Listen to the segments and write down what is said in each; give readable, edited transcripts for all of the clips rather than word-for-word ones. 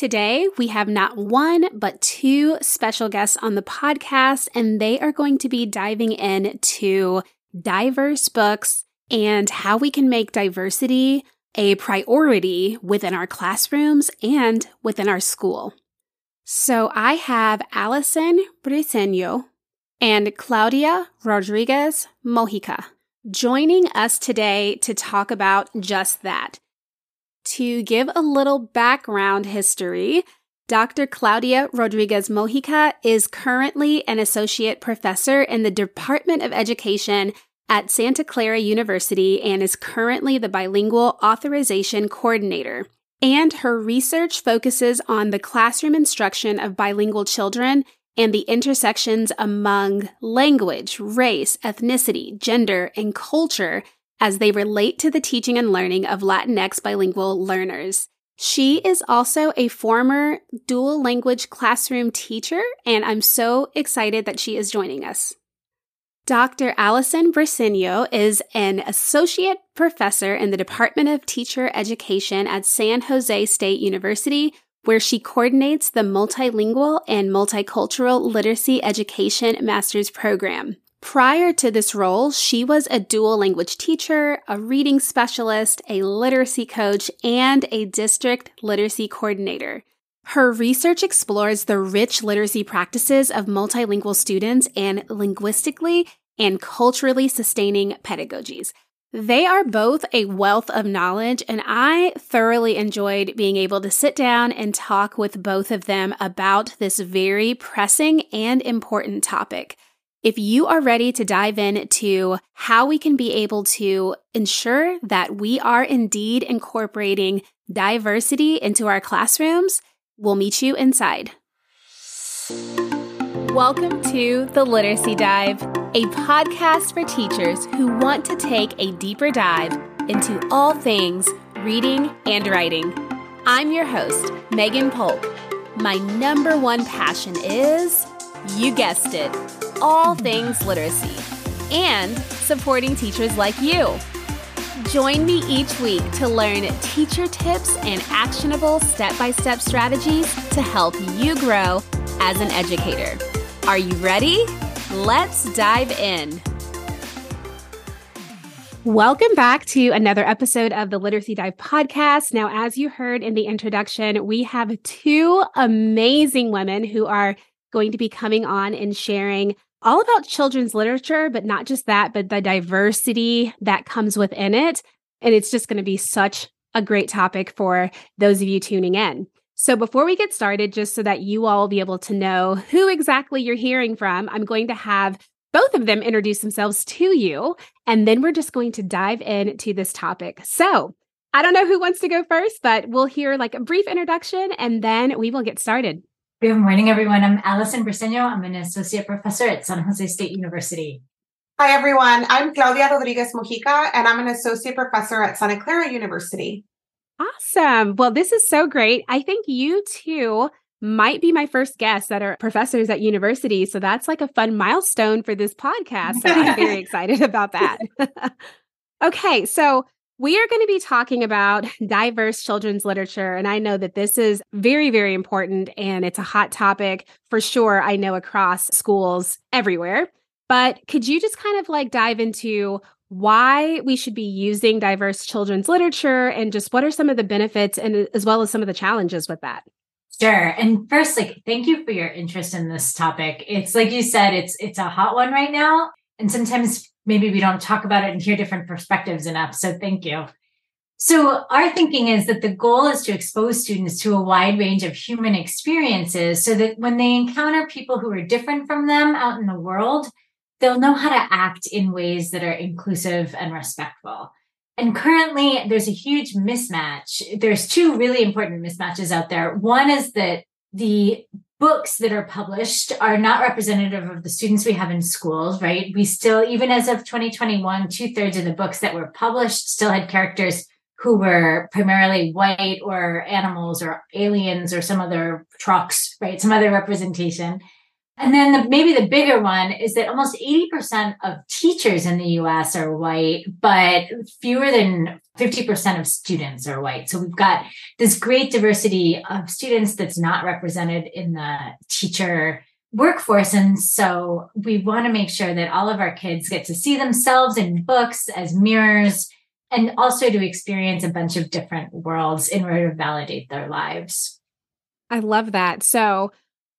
Today, we have not one, but two special guests on the podcast, and they are going to be diving into diverse books and how we can make diversity a priority within our classrooms and within our school. So I have Allison Briceño and Claudia Rodriguez-Mojica joining us today to talk about just that. To give a little background history, Dr. Claudia Rodriguez-Mojica is currently an associate professor in the Department of Education at Santa Clara University and is currently the bilingual authorization coordinator. And her research focuses on the classroom instruction of bilingual children and the intersections among language, race, ethnicity, gender, and culture as they relate to the teaching and learning of Latinx bilingual learners. She is also a former dual language classroom teacher, and I'm so excited that she is joining us. Dr. Allison Briceño is an associate professor in the Department of Teacher Education at San Jose State University, where she coordinates the Multilingual and Multicultural Literacy Education Master's Program. Prior to this role, she was a dual language teacher, a reading specialist, a literacy coach, and a district literacy coordinator. Her research explores the rich literacy practices of multilingual students and linguistically and culturally sustaining pedagogies. They are both a wealth of knowledge, and I thoroughly enjoyed being able to sit down and talk with both of them about this very pressing and important topic. If you are ready to dive into how we can be able to ensure that we are indeed incorporating diversity into our classrooms, we'll meet you inside. Welcome to The Literacy Dive, a podcast for teachers who want to take a deeper dive into all things reading and writing. I'm your host, Megan Polk. My number one passion is, you guessed it, all things literacy and supporting teachers like you. Join me each week to learn teacher tips and actionable step-by-step strategies to help you grow as an educator. Are you ready? Let's dive in. Welcome back to another episode of the Literacy Dive podcast. Now, as you heard in the introduction, we have two amazing women who are going to be coming on and sharing all about children's literature, but not just that, but the diversity that comes within it. And it's just going to be such a great topic for those of you tuning in. So before we get started, just so that you all will be able to know who exactly you're hearing from, I'm going to have both of them introduce themselves to you, and then we're just going to dive into this topic. So I don't know who wants to go first, but we'll hear like a brief introduction, and then we will get started. Good morning, everyone. I'm Allison Briceño. I'm an associate professor at San Jose State University. Hi, everyone. I'm Claudia Rodriguez-Mojica, and I'm an associate professor at Santa Clara University. Awesome. Well, this is so great. I think you two might be my first guests that are professors at university. So that's like a fun milestone for this podcast. So I'm very excited about that. Okay, so we are going to be talking about diverse children's literature, and I know that this is very, very important, and it's a hot topic for sure, I know, across schools everywhere. But could you just kind of like dive into why we should be using diverse children's literature and just what are some of the benefits and as well as some of the challenges with that? Sure. And first, like, thank you for your interest in this topic. It's like you said, it's a hot one right now. And sometimes maybe we don't talk about it and hear different perspectives enough. So thank you. So our thinking is that the goal is to expose students to a wide range of human experiences so that when they encounter people who are different from them out in the world, they'll know how to act in ways that are inclusive and respectful. And currently, there's a huge mismatch. There's two really important mismatches out there. One is that the books that are published are not representative of the students we have in schools, right? We still, even as of 2021, 2/3 of the books that were published still had characters who were primarily white or animals or aliens or some other trucks, right? Some other representation. And then maybe the bigger one is that almost 80% of teachers in the US are white, but fewer than 50% of students are white. So we've got this great diversity of students that's not represented in the teacher workforce. And so we want to make sure that all of our kids get to see themselves in books as mirrors, and also to experience a bunch of different worlds in order to validate their lives. I love that. So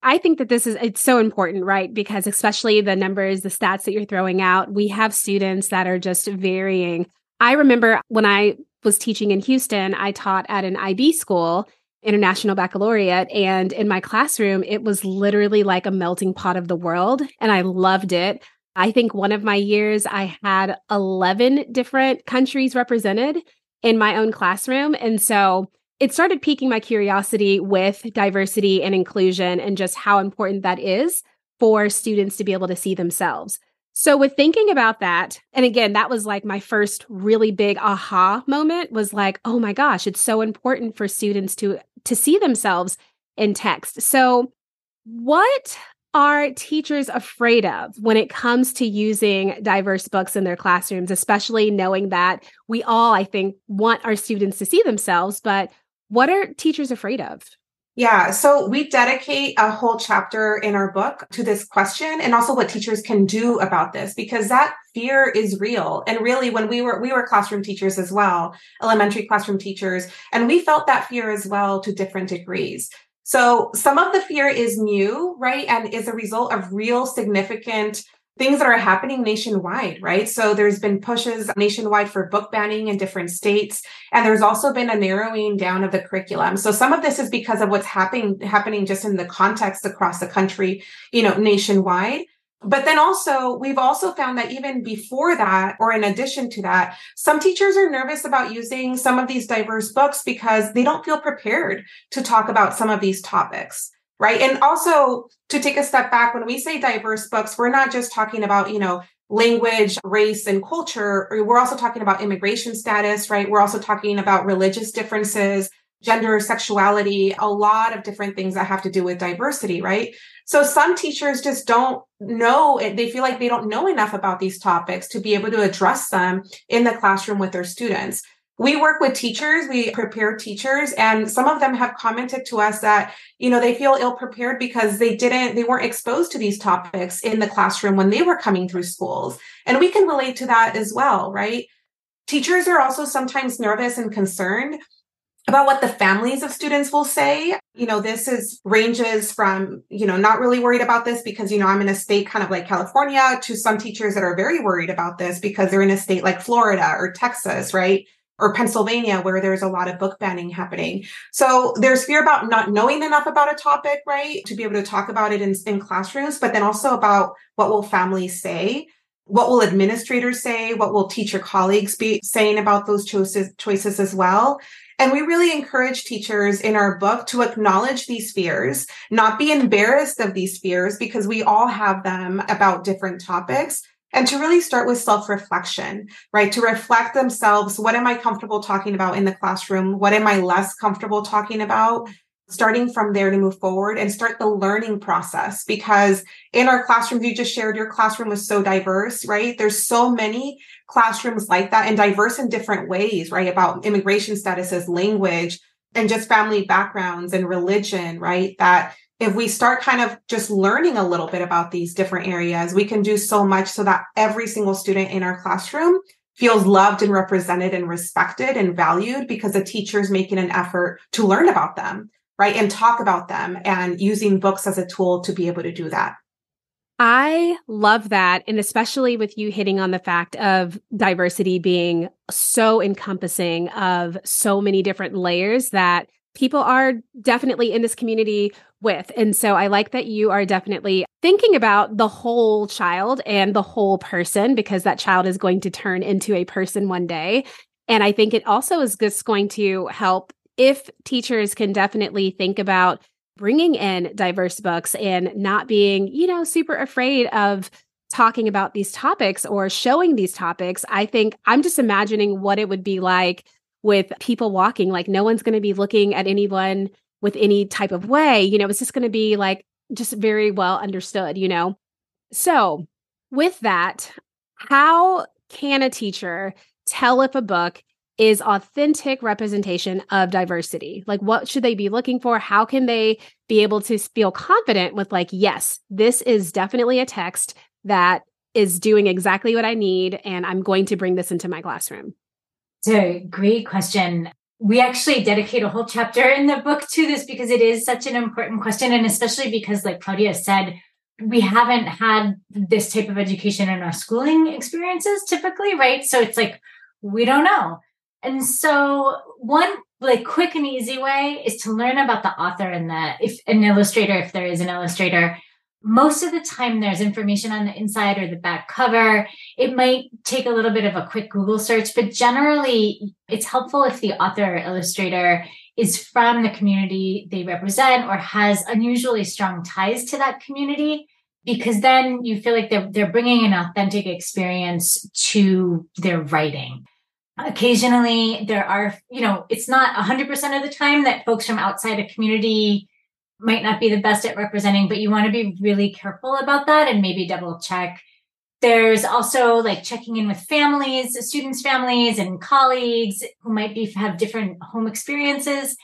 I think that it's so important, right? Because especially the numbers, the stats that you're throwing out, we have students that are just varying. I remember when I was teaching in Houston, I taught at an IB school, International Baccalaureate, and in my classroom, it was literally like a melting pot of the world, and I loved it. I think one of my years, I had 11 different countries represented in my own classroom, and so it started piquing my curiosity with diversity and inclusion and just how important that is for students to be able to see themselves. So with thinking about that, and again, that was like my first really big aha moment was like, oh my gosh, it's so important for students to see themselves in text. So what are teachers afraid of when it comes to using diverse books in their classrooms, especially knowing that we all, I think, want our students to see themselves, but what are teachers afraid of? Yeah, so we dedicate a whole chapter in our book to this question and also what teachers can do about this, because that fear is real. And really, when we were classroom teachers as well, elementary classroom teachers, and we felt that fear as well to different degrees. So some of the fear is new, right? And is a result of real significant things that are happening nationwide, right? So there's been pushes nationwide for book banning in different states. And there's also been a narrowing down of the curriculum. So some of this is because of what's happening just in the context across the country, nationwide. But then also, we've also found that even before that, or in addition to that, some teachers are nervous about using some of these diverse books because they don't feel prepared to talk about some of these topics. Right. And also to take a step back, when we say diverse books, we're not just talking about, language, race, and culture. We're also talking about immigration status, right? We're also talking about religious differences, gender, sexuality, a lot of different things that have to do with diversity, right? So some teachers just don't know it. They feel like they don't know enough about these topics to be able to address them in the classroom with their students. We work with teachers, we prepare teachers, and some of them have commented to us that, they feel ill-prepared because they weren't exposed to these topics in the classroom when they were coming through schools. And we can relate to that as well, right? Teachers are also sometimes nervous and concerned about what the families of students will say. Ranges from, not really worried about this because, I'm in a state kind of like California, to some teachers that are very worried about this because they're in a state like Florida or Texas, right? Or Pennsylvania, where there's a lot of book banning happening. So there's fear about not knowing enough about a topic, right? To be able to talk about it in classrooms, but then also about what will families say? What will administrators say? What will teacher colleagues be saying about those choices as well? And we really encourage teachers in our book to acknowledge these fears, not be embarrassed of these fears, because we all have them about different topics. And to really start with self-reflection, right? To reflect themselves. What am I comfortable talking about in the classroom? What am I less comfortable talking about? Starting from there to move forward and start the learning process. Because in our classroom, you just shared, your classroom was so diverse, right? There's so many classrooms like that, and diverse in different ways, right? About immigration statuses, language, and just family backgrounds and religion, right? That if we start kind of just learning a little bit about these different areas, we can do so much so that every single student in our classroom feels loved and represented and respected and valued, because the teacher is making an effort to learn about them, right? And talk about them, and using books as a tool to be able to do that. I love that. And especially with you hitting on the fact of diversity being so encompassing of so many different layers that people are definitely in this community with. And so I like that you are definitely thinking about the whole child and the whole person, because that child is going to turn into a person one day. And I think it also is just going to help if teachers can definitely think about bringing in diverse books and not being, super afraid of talking about these topics or showing these topics. I think I'm just imagining what it would be like with people walking, like no one's going to be looking at anyone with any type of way, it's just going to be like just very well understood, So with that, how can a teacher tell if a book is authentic representation of diversity. Like, what should they be looking for? How can they be able to feel confident with, like, yes, this is definitely a text that is doing exactly what I need, and I'm going to bring this into my classroom? So, great question. We actually dedicate a whole chapter in the book to this because it is such an important question. And especially because, like Claudia said, we haven't had this type of education in our schooling experiences typically, right? So it's like, we don't know. And so one like quick and easy way is to learn about the author and an illustrator, if there is an illustrator. Most of the time there's information on the inside or the back cover. It might take a little bit of a quick Google search, but generally it's helpful if the author or illustrator is from the community they represent or has unusually strong ties to that community, because then you feel like they're bringing an authentic experience to their writing. Occasionally there are, it's not 100% of the time that folks from outside a community might not be the best at representing, but you want to be really careful about that and maybe double check. There's also like checking in with families, students' families and colleagues who might have different home experiences.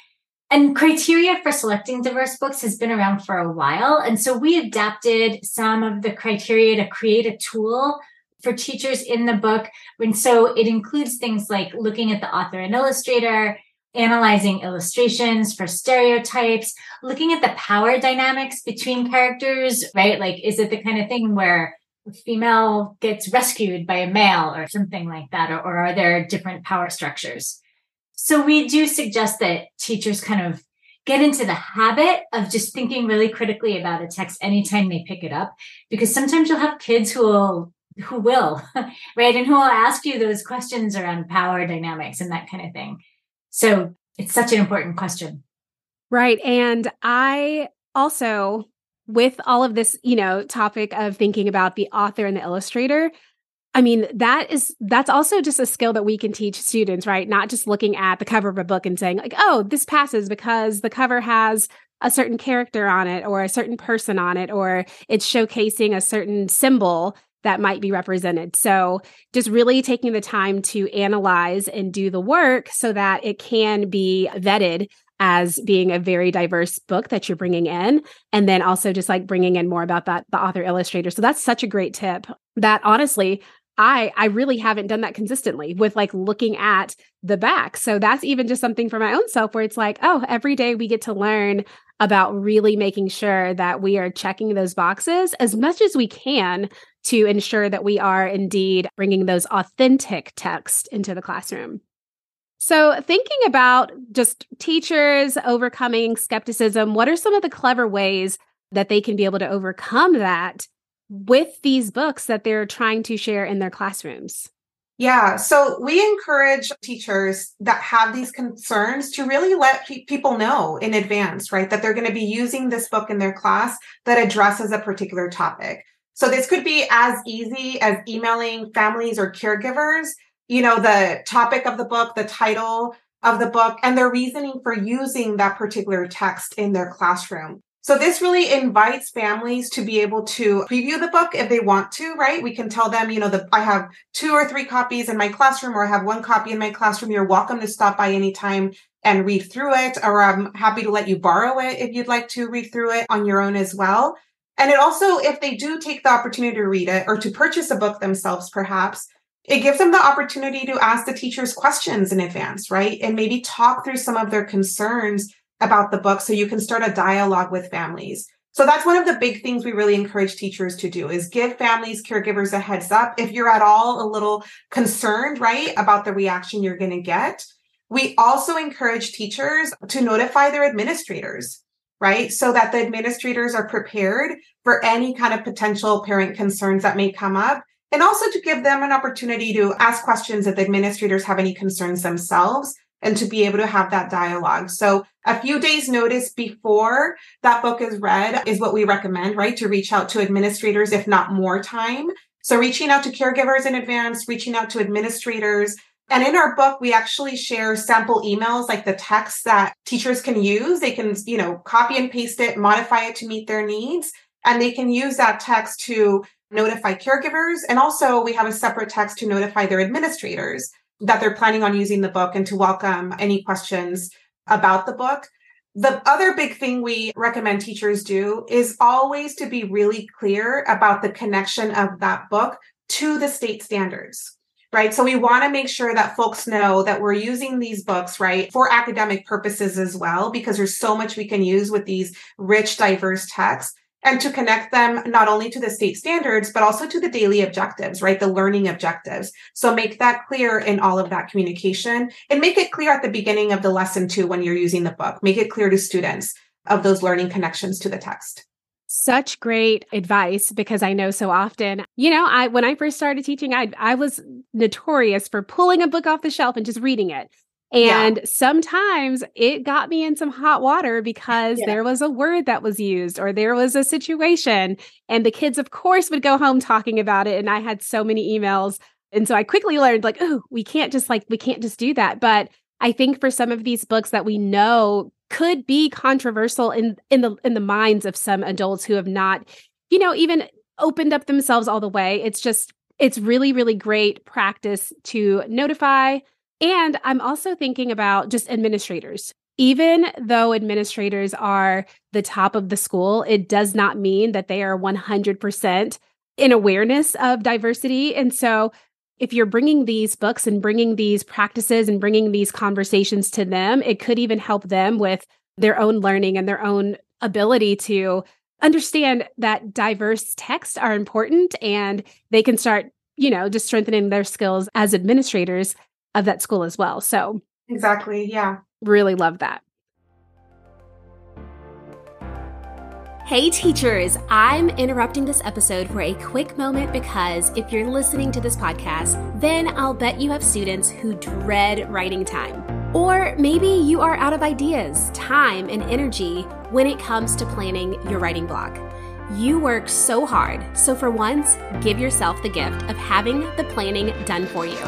And criteria for selecting diverse books has been around for a while. And so we adapted some of the criteria to create a tool for teachers in the book. And so it includes things like looking at the author and illustrator, analyzing illustrations for stereotypes, looking at the power dynamics between characters, right? Like, is it the kind of thing where a female gets rescued by a male or something like that? Or are there different power structures? So we do suggest that teachers kind of get into the habit of just thinking really critically about a text anytime they pick it up, because sometimes you'll have kids who will, right? And who will ask you those questions around power dynamics and that kind of thing. So it's such an important question. Right. And I also, with all of this, topic of thinking about the author and the illustrator, I mean, that's also just a skill that we can teach students, right? Not just looking at the cover of a book and saying like, oh, this passes because the cover has a certain character on it or a certain person on it, or it's showcasing a certain symbol that might be represented. So just really taking the time to analyze and do the work so that it can be vetted as being a very diverse book that you're bringing in. And then also just like bringing in more about that, the author illustrator. So that's such a great tip that honestly, I really haven't done that consistently with like looking at the back. So that's even just something for my own self where it's like, oh, every day we get to learn about really making sure that we are checking those boxes as much as we can to ensure that we are indeed bringing those authentic texts into the classroom. So thinking about just teachers overcoming skepticism, what are some of the clever ways that they can be able to overcome that with these books that they're trying to share in their classrooms? Yeah, so we encourage teachers that have these concerns to really let people know in advance, right, that they're going to be using this book in their class that addresses a particular topic. So this could be as easy as emailing families or caregivers, the topic of the book, the title of the book, and their reasoning for using that particular text in their classroom. So this really invites families to be able to preview the book if they want to, right? We can tell them, I have 2 or 3 copies in my classroom, or I have 1 copy in my classroom. You're welcome to stop by anytime and read through it, or I'm happy to let you borrow it if you'd like to read through it on your own as well. And it also, if they do take the opportunity to read it or to purchase a book themselves, perhaps, it gives them the opportunity to ask the teachers questions in advance, right? And maybe talk through some of their concerns about the book so you can start a dialogue with families. So that's one of the big things we really encourage teachers to do is give families, caregivers a heads up if you're at all a little concerned, right, about the reaction you're going to get. We also encourage teachers to notify their administrators, right, so that the administrators are prepared for any kind of potential parent concerns that may come up, and also to give them an opportunity to ask questions if the administrators have any concerns themselves, and to be able to have that dialogue. So a few days' notice before that book is read is what we recommend, right? To reach out to administrators, if not more time. So reaching out to caregivers in advance, reaching out to administrators. And in our book, we actually share sample emails, like the texts that teachers can use. They can, copy and paste it, modify it to meet their needs. And they can use that text to notify caregivers. And also we have a separate text to notify their administrators. that they're planning on using the book and to welcome any questions about the book. The other big thing we recommend teachers do is always to be really clear about the connection of that book to the state standards, right? So we want to make sure that folks know that we're using these books, right, for academic purposes as well, because there's so much we can use with these rich, diverse texts, and to connect them not only to the state standards, but also to the daily objectives, right? The learning objectives. So make that clear in all of that communication, and make it clear at the beginning of the lesson too, when you're using the book, make it clear to students of those learning connections to the text. Such great advice, because I know so often, when I first started teaching, I was notorious for pulling a book off the shelf and just reading it. And sometimes it got me in some hot water because there was a word that was used or there was a situation, and the kids, of course, would go home talking about it. And I had so many emails. And so I quickly learned we can't just do that. But I think for some of these books that we know could be controversial in the minds of some adults who have not, even opened up themselves all the way, it's really, really great practice to notify. And I'm also thinking about just administrators. Even though administrators are the top of the school, it does not mean that they are 100% in awareness of diversity. And so if you're bringing these books and bringing these practices and bringing these conversations to them, it could even help them with their own learning and their own ability to understand that diverse texts are important, and they can start, just strengthening their skills as administrators of that school as well. So exactly. Yeah. Really love that. Hey teachers, I'm interrupting this episode for a quick moment because if you're listening to this podcast, then I'll bet you have students who dread writing time. Or maybe you are out of ideas, time, and energy when it comes to planning your writing block. You work so hard. So for once, give yourself the gift of having the planning done for you.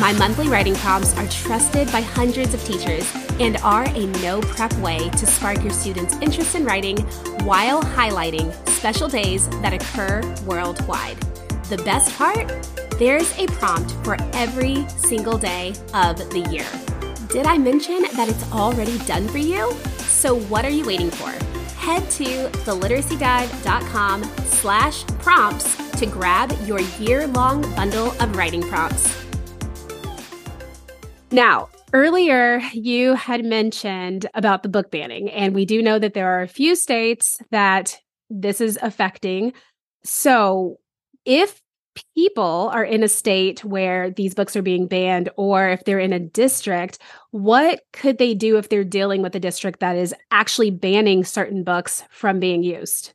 My monthly writing prompts are trusted by hundreds of teachers and are a no-prep way to spark your students' interest in writing while highlighting special days that occur worldwide. The best part? There's a prompt for every single day of the year. Did I mention that it's already done for you? So what are you waiting for? Head to theliteracydive.com/prompts to grab your year-long bundle of writing prompts. Now, earlier you had mentioned about the book banning, and we do know that there are a few states that this is affecting. So if people are in a state where these books are being banned, or if they're in a district, what could they do if they're dealing with a district that is actually banning certain books from being used?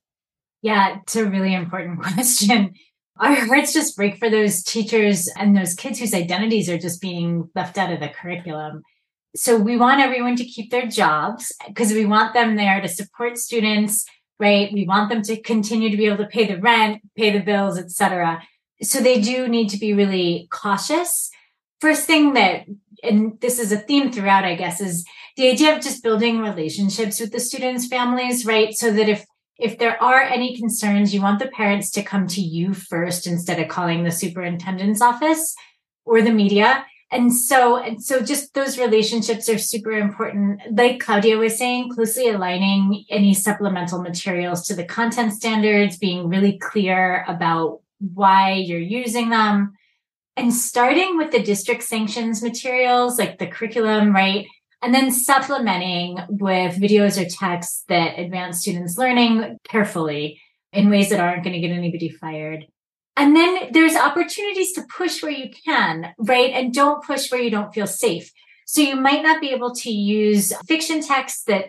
Yeah, it's a really important question. Our hearts just break for those teachers and those kids whose identities are just being left out of the curriculum. So we want everyone to keep their jobs because we want them there to support students, right? We want them to continue to be able to pay the rent, pay the bills, et cetera. So they do need to be really cautious. First thing that, and this is a theme throughout, I guess, is the idea of just building relationships with the students' families, right? So that if there are any concerns, you want the parents to come to you first instead of calling the superintendent's office or the media. And so just those relationships are super important. Like Claudia was saying, closely aligning any supplemental materials to the content standards, being really clear about why you're using them, and starting with the district sanctions materials, like the curriculum, right? And then supplementing with videos or texts that advance students' learning carefully in ways that aren't going to get anybody fired. And then there's opportunities to push where you can, right? And don't push where you don't feel safe. So you might not be able to use fiction texts that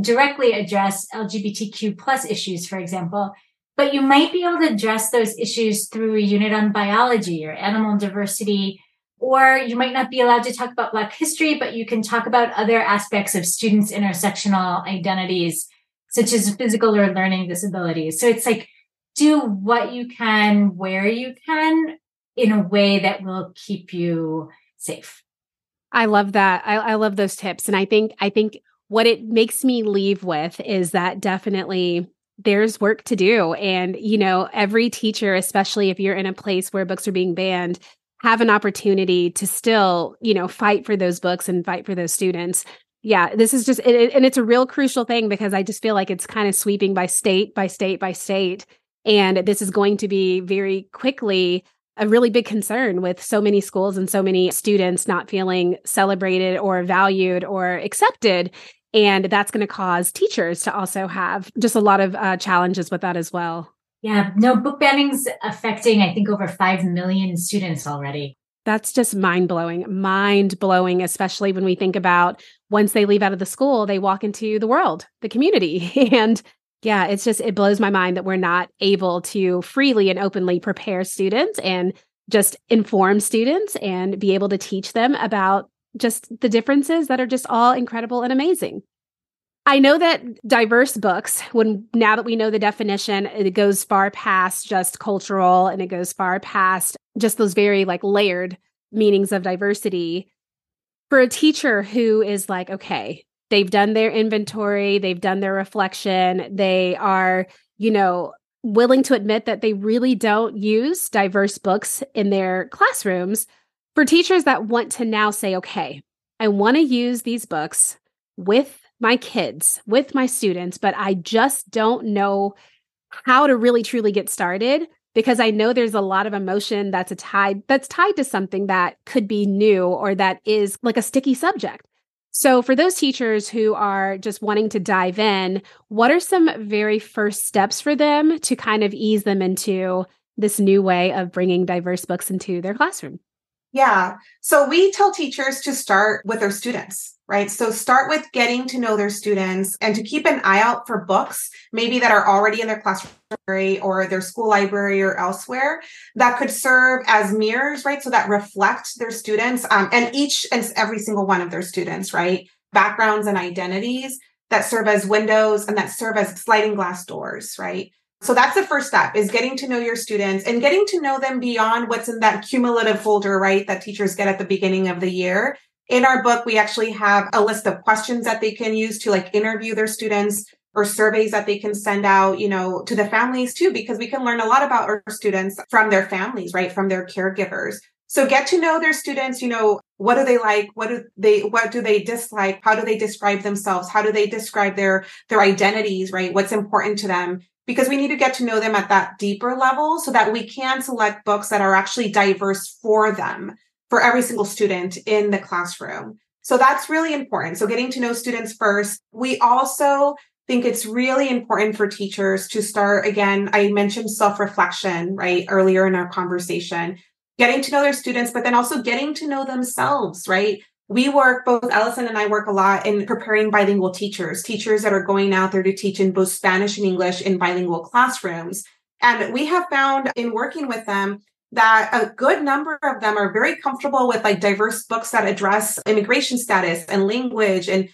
directly address LGBTQ plus issues, for example, but you might be able to address those issues through a unit on biology or animal diversity. Or you might not be allowed to talk about Black history, but you can talk about other aspects of students' intersectional identities, such as physical or learning disabilities. So it's like, do what you can, where you can, in a way that will keep you safe. I love that. I love those tips. And I think what it makes me leave with is that definitely there's work to do. And, every teacher, especially if you're in a place where books are being banned, have an opportunity to still, you know, fight for those books and fight for those students. Yeah, this is just, and it's a real crucial thing because I just feel like it's kind of sweeping by state, by state, by state. And this is going to be very quickly a really big concern with so many schools and so many students not feeling celebrated or valued or accepted. And that's going to cause teachers to also have just a lot of challenges with that as well. Yeah, no, book banning's affecting, I think, over 5 million students already. That's just mind blowing, especially when we think about once they leave out of the school, they walk into the world, the community. And yeah, it's just, it blows my mind that we're not able to freely and openly prepare students and just inform students and be able to teach them about just the differences that are just all incredible and amazing. I know that diverse books, when now that we know the definition, it goes far past just cultural and it goes far past just those very like layered meanings of diversity. For a teacher who is like, okay, they've done their inventory, they've done their reflection, they are, you know, willing to admit that they really don't use diverse books in their classrooms. For teachers that want to now say, okay, I want to use these books with my kids, with my students, but I just don't know how to really truly get started because I know there's a lot of emotion that's tied to something that could be new or that is like a sticky subject. So for those teachers who are just wanting to dive in, what are some very first steps for them to kind of ease them into this new way of bringing diverse books into their classroom? Yeah. So we tell teachers to start with their students, right? So start with getting to know their students and to keep an eye out for books, maybe that are already in their classroom or their school library or elsewhere that could serve as mirrors, right? So that reflect their students and each and every single one of their students, right? Backgrounds and identities that serve as windows and that serve as sliding glass doors, right? So that's the first step is getting to know your students and getting to know them beyond what's in that cumulative folder, right, that teachers get at the beginning of the year. In our book, we actually have a list of questions that they can use to like interview their students or surveys that they can send out, you know, to the families too, because we can learn a lot about our students from their families, right, from their caregivers. So get to know their students, you know, what do they like? What do they dislike? How do they describe themselves? How do they describe their identities, right? What's important to them? Because we need to get to know them at that deeper level so that we can select books that are actually diverse for them, for every single student in the classroom. So that's really important. So getting to know students first. We also think it's really important for teachers to start, again, I mentioned self-reflection, right, earlier in our conversation, getting to know their students, but then also getting to know themselves, right? We work, both Allison and I work a lot in preparing bilingual teachers that are going out there to teach in both Spanish and English in bilingual classrooms. And we have found in working with them that a good number of them are very comfortable with like diverse books that address immigration status and language and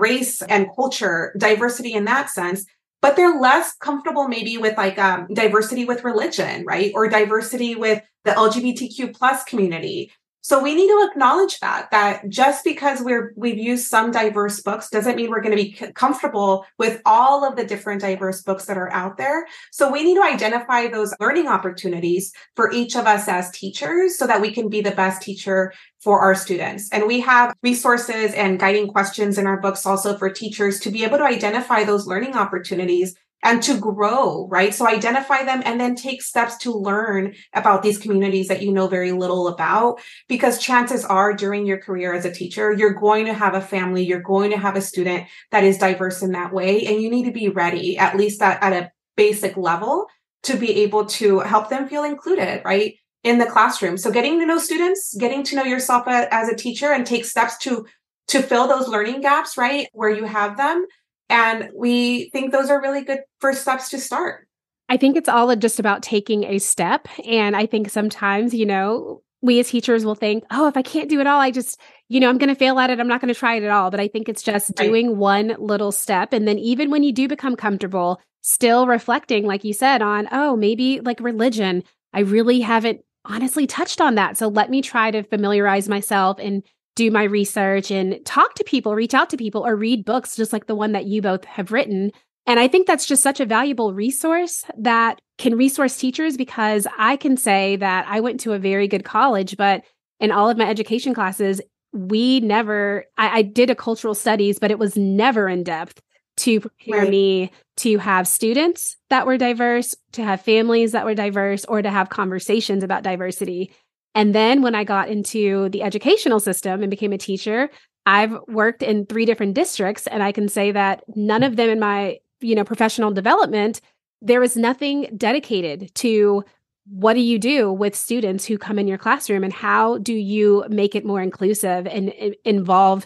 race and culture, diversity in that sense. But they're less comfortable maybe with like diversity with religion, right? Or diversity with the LGBTQ plus community. So we need to acknowledge that just because we've used some diverse books doesn't mean we're going to be comfortable with all of the different diverse books that are out there. So we need to identify those learning opportunities for each of us as teachers so that we can be the best teacher for our students. And we have resources and guiding questions in our books also for teachers to be able to identify those learning opportunities and to grow, right? So identify them and then take steps to learn about these communities that you know very little about, because chances are during your career as a teacher, you're going to have a family, you're going to have a student that is diverse in that way. And you need to be ready, at least at a basic level, to be able to help them feel included, right, in the classroom. So getting to know students, getting to know yourself as a teacher and take steps to fill those learning gaps, right, where you have them. And we think those are really good first steps to start. I think it's all just about taking a step. And I think sometimes, you know, we as teachers will think, oh, if I can't do it all, I just, you know, I'm going to fail at it. I'm not going to try it at all. But I think it's just doing one little step. And then even when you do become comfortable, still reflecting, like you said, on, oh, maybe like religion, I really haven't honestly touched on that. So let me try to familiarize myself and do my research and talk to people, reach out to people, or read books just like the one that you both have written And I think that's just such a valuable resource that can resource teachers, because I can say that I went to a very good college, but in all of my education classes, I did a cultural studies, but it was never in depth to prepare me to have students that were diverse, to have families that were diverse, or to have conversations about diversity. And then when I got into the educational system and became a teacher, I've worked in 3 different districts, and I can say that none of them in my professional development, there was nothing dedicated to what do you do with students who come in your classroom and how do you make it more inclusive and involve,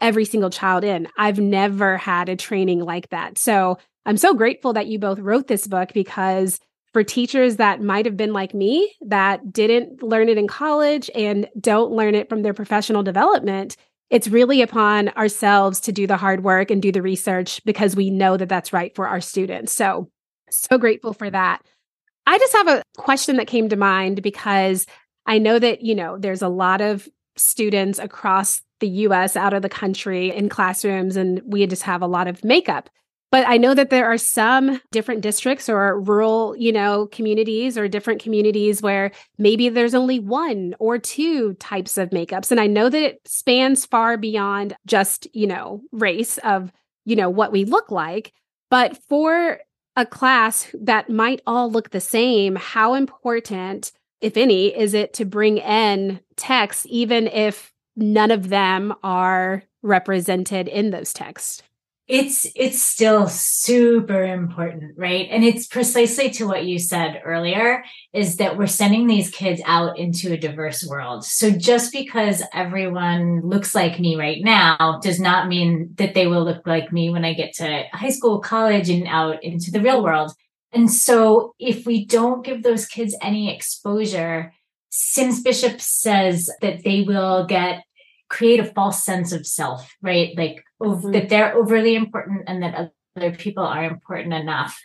every single child in. I've never had a training like that. So I'm so grateful that you both wrote this book, because for teachers that might have been like me, that didn't learn it in college and don't learn it from their professional development, it's really upon ourselves to do the hard work and do the research, because we know that that's right for our students. So grateful for that. I just have a question that came to mind, because I know that, there's a lot of students across the U.S. out of the country in classrooms, and we just have a lot of makeup. But I know that there are some different districts or rural, communities or different communities where maybe there's only 1 or 2 types of makeups. And I know that it spans far beyond just, race of, what we look like. But for a class that might all look the same, how important, if any, is it to bring in texts, even if none of them are represented in those texts? It's still super important, right? And it's precisely to what you said earlier, is that we're sending these kids out into a diverse world. So just because everyone looks like me right now does not mean that they will look like me when I get to high school, college, and out into the real world. And so if we don't give those kids any exposure, Sims Bishop says that they will create a false sense of self, right? Like that they're overly important and that other people are important enough.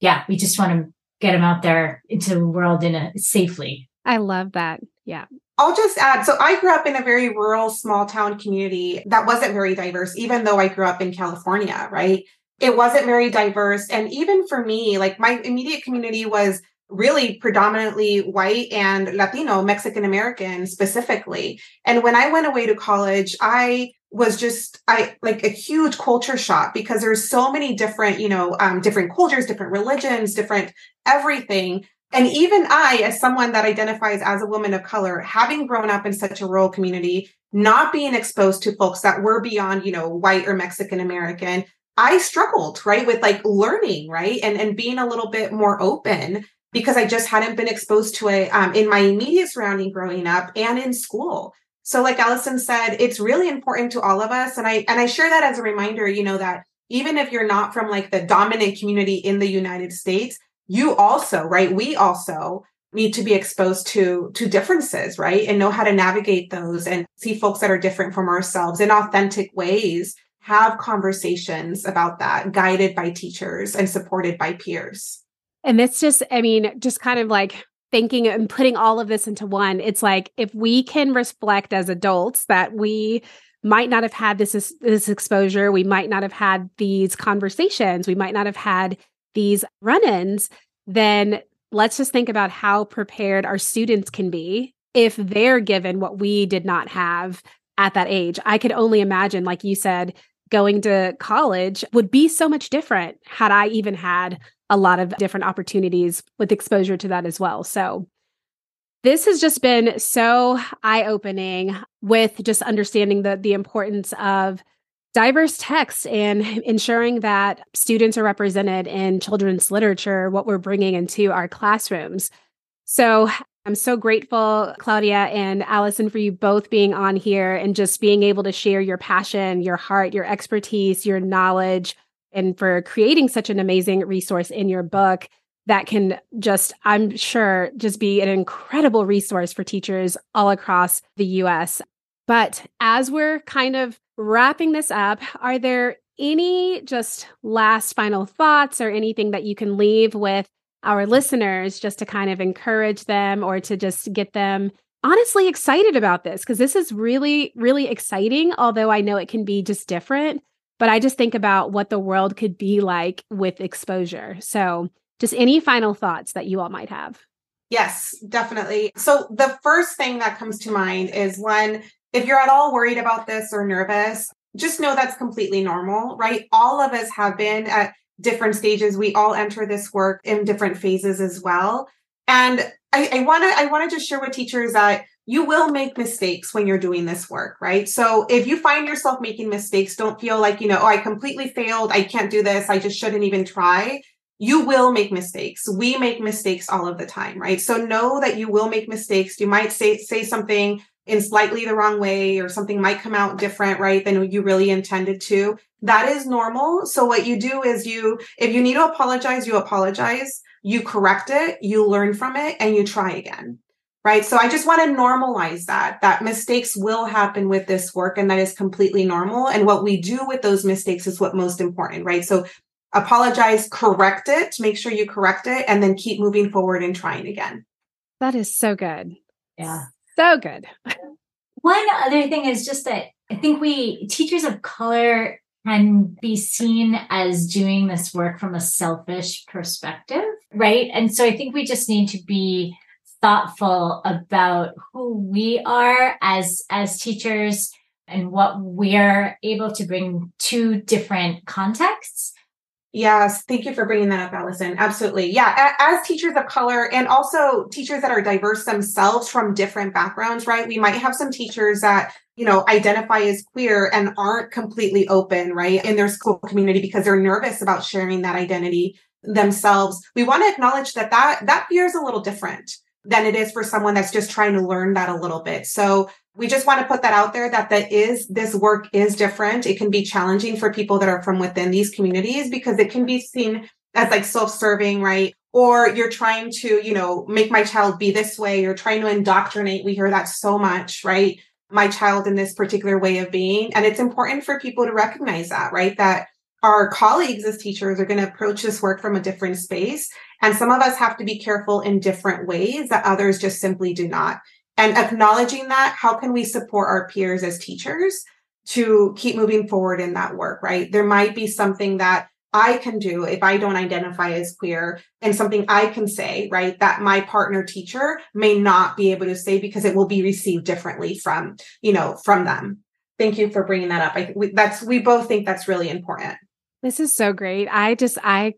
Yeah, we just want to get them out there into the world safely. I love that. Yeah. I'll just add, so I grew up in a very rural, small town community that wasn't very diverse, even though I grew up in California, right? It wasn't very diverse. And even for me, like my immediate community was really predominantly white and Latino, Mexican-American specifically. And when I went away to college, I was just, like a huge culture shock, because there's so many different, different cultures, different religions, different everything. And even I, as someone that identifies as a woman of color, having grown up in such a rural community, not being exposed to folks that were beyond, white or Mexican-American, I struggled, right, with like learning, right, and being a little bit more open, because I just hadn't been exposed to it in my immediate surrounding growing up and in school. So like Allison said, it's really important to all of us. And I share that as a reminder, that even if you're not from like the dominant community in the United States, you also, right, we also need to be exposed to differences, right, and know how to navigate those and see folks that are different from ourselves in authentic ways, have conversations about that, guided by teachers and supported by peers. And that's just, just kind of like thinking and putting all of this into one. It's like, if we can reflect as adults that we might not have had this exposure, we might not have had these conversations, we might not have had these run-ins, then let's just think about how prepared our students can be if they're given what we did not have at that age. I could only imagine, like you said, going to college would be so much different had I even had a lot of different opportunities with exposure to that as well. So this has just been so eye-opening with just understanding the importance of diverse texts and ensuring that students are represented in children's literature, what we're bringing into our classrooms. So I'm so grateful, Claudia and Allison, for you both being on here and just being able to share your passion, your heart, your expertise, your knowledge, and for creating such an amazing resource in your book that can just, I'm sure, just be an incredible resource for teachers all across the U.S. But as we're kind of wrapping this up, are there any just last final thoughts or anything that you can leave with our listeners just to kind of encourage them or to just get them honestly excited about this? Because this is really, really exciting, although I know it can be just different. But I just think about what the world could be like with exposure. So just any final thoughts that you all might have? Yes, definitely. So the first thing that comes to mind is one, if you're at all worried about this or nervous, just know that's completely normal, right? All of us have been at different stages. We all enter this work in different phases as well. And I want to just share with teachers that you will make mistakes when you're doing this work, right? So if you find yourself making mistakes, don't feel like, you know, oh, I completely failed. I can't do this. I just shouldn't even try. You will make mistakes. We make mistakes all of the time, right? So know that you will make mistakes. You might say something in slightly the wrong way, or something might come out different, right, than you really intended to. That is normal. So what you do is if you need to apologize, you apologize, you correct it, you learn from it, and you try again. Right. So I just want to normalize that mistakes will happen with this work, and that is completely normal. And what we do with those mistakes is what's most important. Right. So apologize, correct it, make sure you correct it, and then keep moving forward and trying again. That is so good. Yeah. So good. One other thing is just that I think teachers of color can be seen as doing this work from a selfish perspective. Right. And so I think we just need to be thoughtful about who we are as teachers and what we're able to bring to different contexts. Yes. Thank you for bringing that up, Allison. Absolutely. Yeah. As teachers of color, and also teachers that are diverse themselves from different backgrounds, right? We might have some teachers that, you know, identify as queer and aren't completely open, right, in their school community because they're nervous about sharing that identity themselves. We want to acknowledge that fear is a little different than it is for someone that's just trying to learn that a little bit. So we just want to put that out there this work is different. It can be challenging for people that are from within these communities because it can be seen as like self-serving, right? Or you're trying to, you know, make my child be this way. You're trying to indoctrinate. We hear that so much, right? My child in this particular way of being. And it's important for people to recognize that, right? That our colleagues as teachers are going to approach this work from a different space. And some of us have to be careful in different ways that others just simply do not. And acknowledging that, how can we support our peers as teachers to keep moving forward in that work, right? There might be something that I can do if I don't identify as queer, and something I can say, right, that my partner teacher may not be able to say because it will be received differently from them. Thank you for bringing that up. We both think that's really important. This is so great. I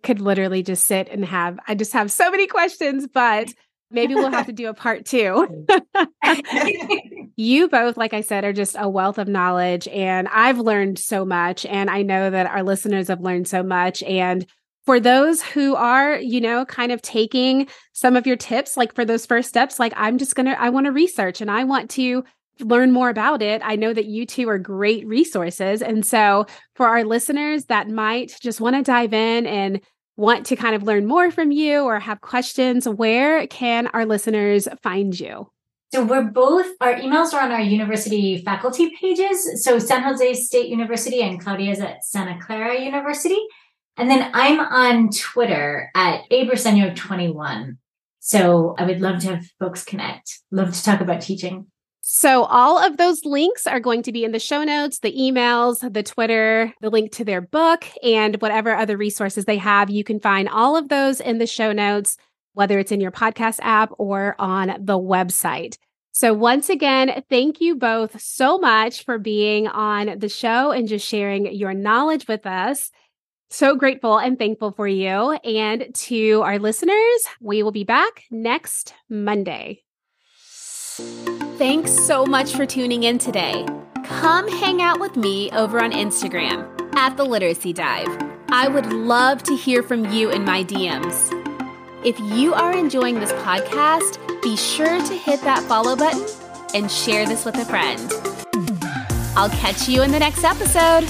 could literally just sit and I just have so many questions, but maybe we'll have to do a part two. You both, like I said, are just a wealth of knowledge, and I've learned so much. And I know that our listeners have learned so much. And for those who are, you know, kind of taking some of your tips, like for those first steps, like I want to research and I want to learn more about it. I know that you two are great resources. And so for our listeners that might just want to dive in and want to kind of learn more from you or have questions, where can our listeners find you? So our emails are on our university faculty pages. So San Jose State University, and Claudia is at Santa Clara University. And then I'm on Twitter at @abriceño21. So I would love to have folks connect. Love to talk about teaching. So all of those links are going to be in the show notes, the emails, the Twitter, the link to their book, and whatever other resources they have. You can find all of those in the show notes, whether it's in your podcast app or on the website. So once again, thank you both so much for being on the show and just sharing your knowledge with us. So grateful and thankful for you. And to our listeners, we will be back next Monday. Thanks so much for tuning in today. Come hang out with me over on Instagram at The Literacy Dive. I would love to hear from you in my DMs. If you are enjoying this podcast, be sure to hit that follow button and share this with a friend. I'll catch you in the next episode.